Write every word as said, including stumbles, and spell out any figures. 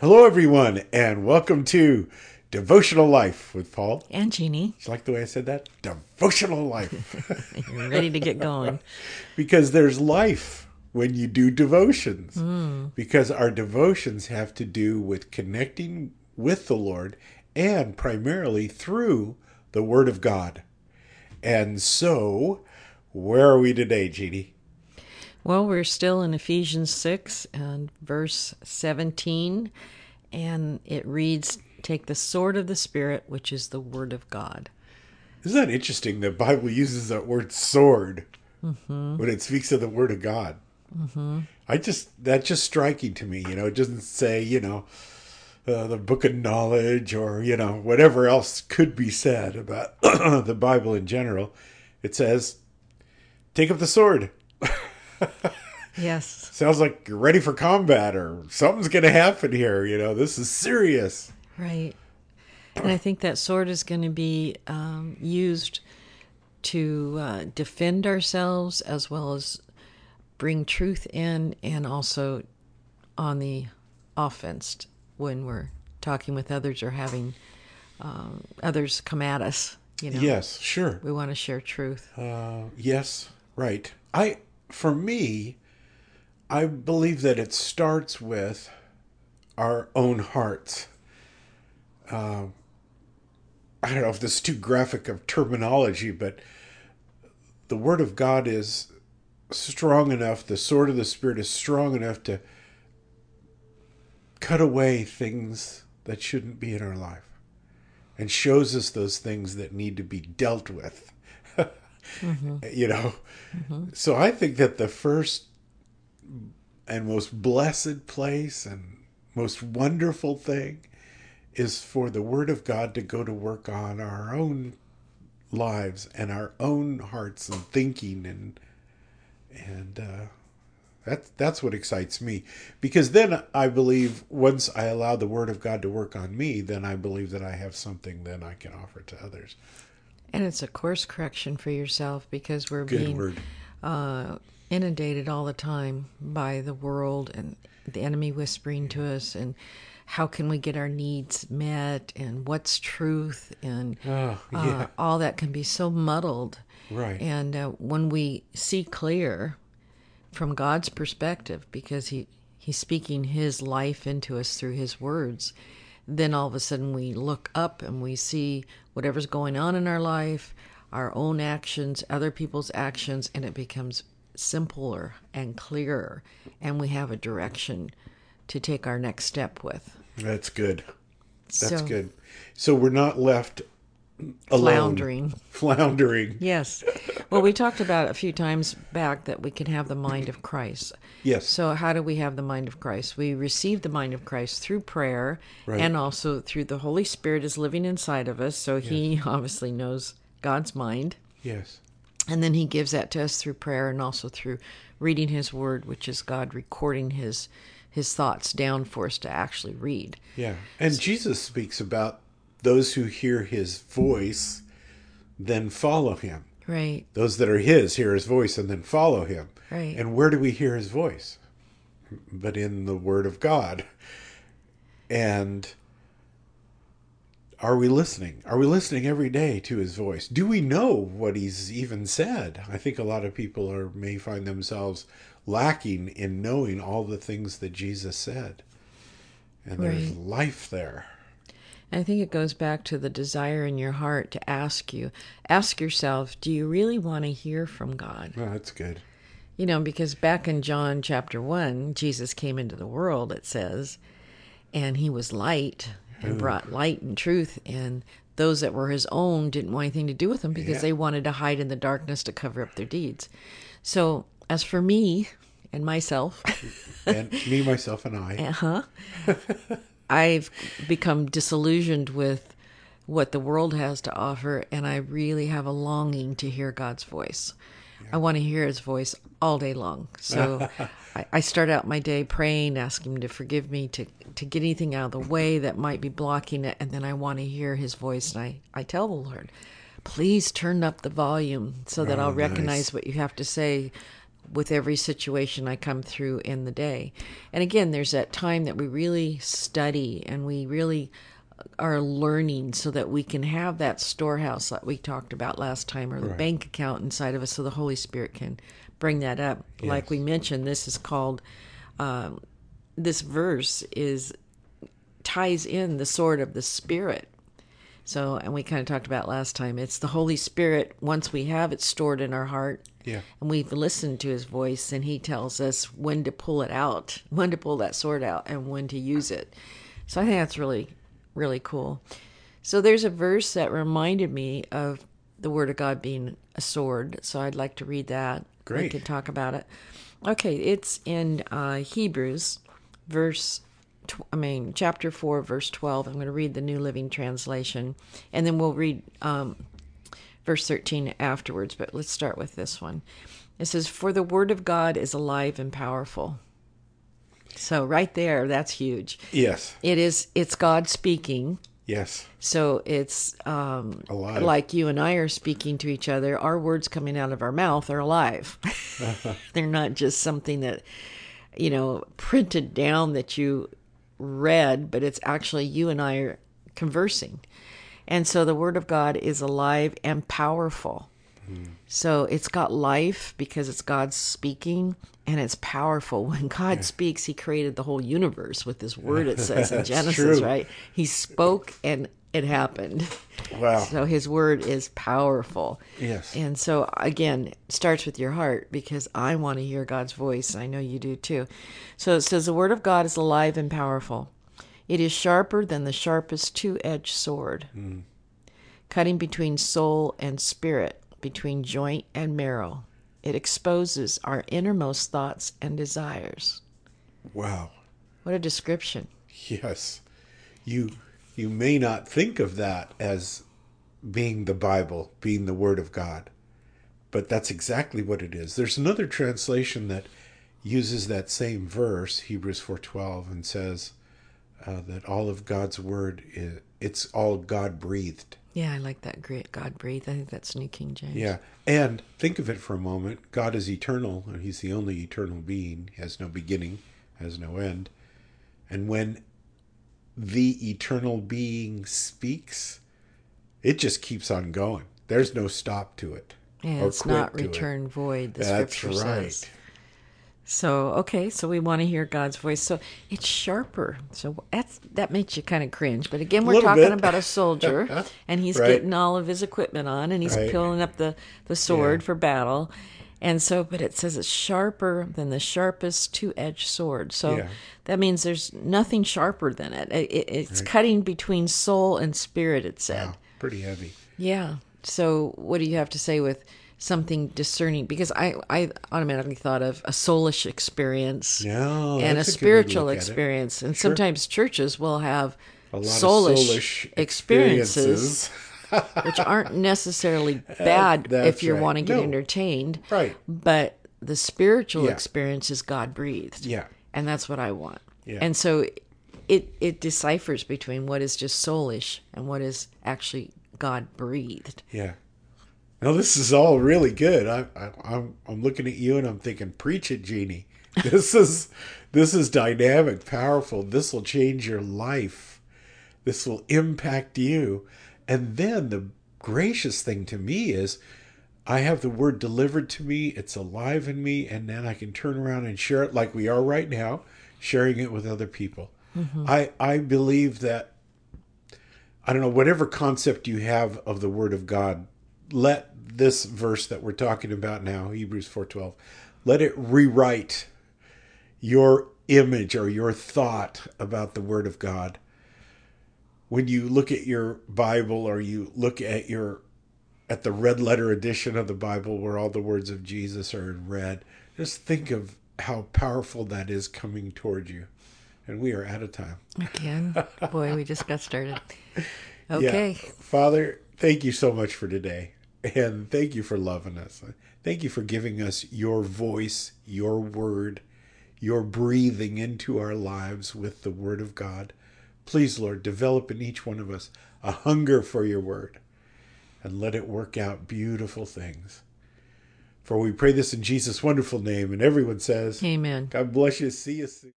Hello, everyone, and welcome to Devotional Life with Paul. And Jeannie. Do you like the way I said that? Devotional Life. You're ready to get going. Because there's life when you do devotions. Mm. Because our devotions have to do with connecting with the Lord and primarily through the Word of God. And so, where are we today, Jeannie? Well, we're still in Ephesians six and verse seventeen, and it reads, "Take the sword of the Spirit, which is the word of God." Isn't that interesting? The Bible uses that word sword mm-hmm. when it speaks of the word of God. Mm-hmm. I just, that's just striking to me. You know, it doesn't say, you know, uh, the book of knowledge or, you know, whatever else could be said about the Bible in general. It says, take up the sword. Yes. Sounds like you're ready for combat or something's going to happen here. You know, this is serious. Right. And I think that sword is going to be um, used to uh, defend ourselves as well as bring truth in, and also on the offense when we're talking with others or having um, others come at us. You know? Yes, sure. We want to share truth. Uh, yes, right. I... For me, I believe that it starts with our own hearts. Uh, I don't know if this is too graphic of terminology, but the Word of God is strong enough, the sword of the Spirit is strong enough to cut away things that shouldn't be in our life and shows us those things that need to be dealt with. Mm-hmm. You know, mm-hmm. So I think that the first and most blessed place and most wonderful thing is for the Word of God to go to work on our own lives and our own hearts and thinking. And and uh, that's, that's what excites me, because then I believe once I allow the Word of God to work on me, then I believe that I have something then I can offer to others. And it's a course correction for yourself, because we're Good being uh, inundated all the time by the world and the enemy whispering to us, and how can we get our needs met, and what's truth, and oh, yeah. uh, all that can be so muddled. Right. And uh, when we see clear from God's perspective, because he, he's speaking his life into us through his words, then all of a sudden we look up and we see whatever's going on in our life, our own actions, other people's actions, and it becomes simpler and clearer, and we have a direction to take our next step with. That's good. That's so, good. So we're not left alone. Floundering. Floundering. Yes. Well, we talked about a few times back that we can have the mind of Christ. Yes. So how do we have the mind of Christ? We receive the mind of Christ through prayer, right, and also through the Holy Spirit is living inside of us. So yes. He obviously knows God's mind. Yes. And then he gives that to us through prayer and also through reading his word, which is God recording his his thoughts down for us to actually read. Yeah. And so, Jesus speaks about those who hear his voice then follow him. Right. Those that are his hear his voice and then follow him. Right. And where do we hear his voice? But in the Word of God. And are we listening? Are we listening every day to his voice? Do we know what he's even said? I think a lot of people are may find themselves lacking in knowing all the things that Jesus said. And there's right. life there. I think it goes back to the desire in your heart to ask you, ask yourself, do you really want to hear from God? Oh, that's good. You know, because back in John chapter one, Jesus came into the world, it says, and he was light and Ooh. brought light and truth. And those that were his own didn't want anything to do with him, because yeah. they wanted to hide in the darkness to cover up their deeds. So as for me and myself. and me, myself, and I. Uh-huh. I've become disillusioned with what the world has to offer, and I really have a longing to hear God's voice. Yeah. I want to hear his voice all day long. So I, I start out my day praying, asking him to forgive me, to, to get anything out of the way that might be blocking it, and then I want to hear his voice, and I, I tell the Lord, please turn up the volume so that oh, I'll nice. recognize what you have to say. with every situation I come through in the day. And again, there's that time that we really study and we really are learning so that we can have that storehouse that we talked about last time, or the right. bank account inside of us, so the Holy Spirit can bring that up. Yes. Like we mentioned, this is called, um, this verse is ties in the sword of the Spirit. So, and we kind of talked about last time, it's the Holy Spirit, once we have it stored in our heart, yeah. and we've listened to his voice, and he tells us when to pull it out, when to pull that sword out, and when to use it. So I think that's really, really cool. So there's a verse that reminded me of the Word of God being a sword, so I'd like to read that. Great. We can talk about it. Okay, it's in uh, Hebrews, verse I mean, chapter four, verse twelve. I'm going to read the New Living Translation, and then we'll read um, verse thirteen afterwards, but let's start with this one. It says, "For the word of God is alive and powerful." So right there, that's huge. Yes. It is, it's God speaking. Yes. So it's um, alive. Like you and I are speaking to each other. Our words coming out of our mouth are alive. They're not just something that, you know, printed down that you read, but it's actually you and I are conversing. And so the Word of God is alive and powerful. Mm. So it's got life because it's God speaking, and it's powerful. When God yeah. speaks, he created the whole universe with his word, it says in Genesis, true. Right? He spoke and it happened. Wow. So his word is powerful. Yes. And so again, it starts with your heart, because I want to hear God's voice. And I know you do too. So it says the word of God is alive and powerful. It is sharper than the sharpest two-edged sword, mm. cutting between soul and spirit, between joint and marrow. It exposes our innermost thoughts and desires. Wow. What a description. Yes. You... You may not think of that as being the Bible, being the Word of God, but that's exactly what it is. There's another translation that uses that same verse, Hebrews four twelve, and says uh, that all of God's Word, is, it's all God-breathed. Yeah, I like that, great God-breathed. I think that's New King James. Yeah, and think of it for a moment. God is eternal, and he's the only eternal being. He has no beginning, has no end. And when the eternal being speaks, it just keeps on going. There's no stop to it. Yeah, it's not return void, the scripture says. That's right. So, okay, so we want to hear God's voice. So it's sharper. So that's that makes you kind of cringe. But again, we're talking bit. about a soldier, and he's right. getting all of his equipment on, and he's right. pulling up the, the sword yeah. for battle. And so, but it says it's sharper than the sharpest two-edged sword. So yeah. that means there's nothing sharper than it. it, it it's right. cutting between soul and spirit, it said. Wow, pretty heavy. Yeah. So what do you have to say with something discerning? Because I, I automatically thought of a soulish experience yeah, and a spiritual experience. And sure. sometimes churches will have a lot soulish, of soulish experiences. experiences. Which aren't necessarily bad uh, if you right. want to get no. entertained. Right. But the spiritual yeah. experience is God-breathed. Yeah. And that's what I want. Yeah. And so it it deciphers between what is just soulish and what is actually God-breathed. Yeah. Now, this is all really good. I, I, I'm I'm looking at you and I'm thinking, preach it, Jeannie. This is this is dynamic, powerful. This will change your life. This will impact you. And then the gracious thing to me is I have the word delivered to me. It's alive in me. And then I can turn around and share it like we are right now, sharing it with other people. Mm-hmm. I, I believe that, I don't know, whatever concept you have of the word of God, let this verse that we're talking about now, Hebrews four twelve, let it rewrite your image or your thought about the word of God. When you look at your Bible, or you look at your at the red letter edition of the Bible where all the words of Jesus are in red, just think of how powerful that is coming toward you. And we are out of time. Again, boy, we just got started. Okay. Yeah. Father, thank you so much for today. And thank you for loving us. Thank you for giving us your voice, your word, your breathing into our lives with the word of God. Please, Lord, develop in each one of us a hunger for your word, and let it work out beautiful things. For we pray this in Jesus' wonderful name. And everyone says, Amen. God bless you. See you soon.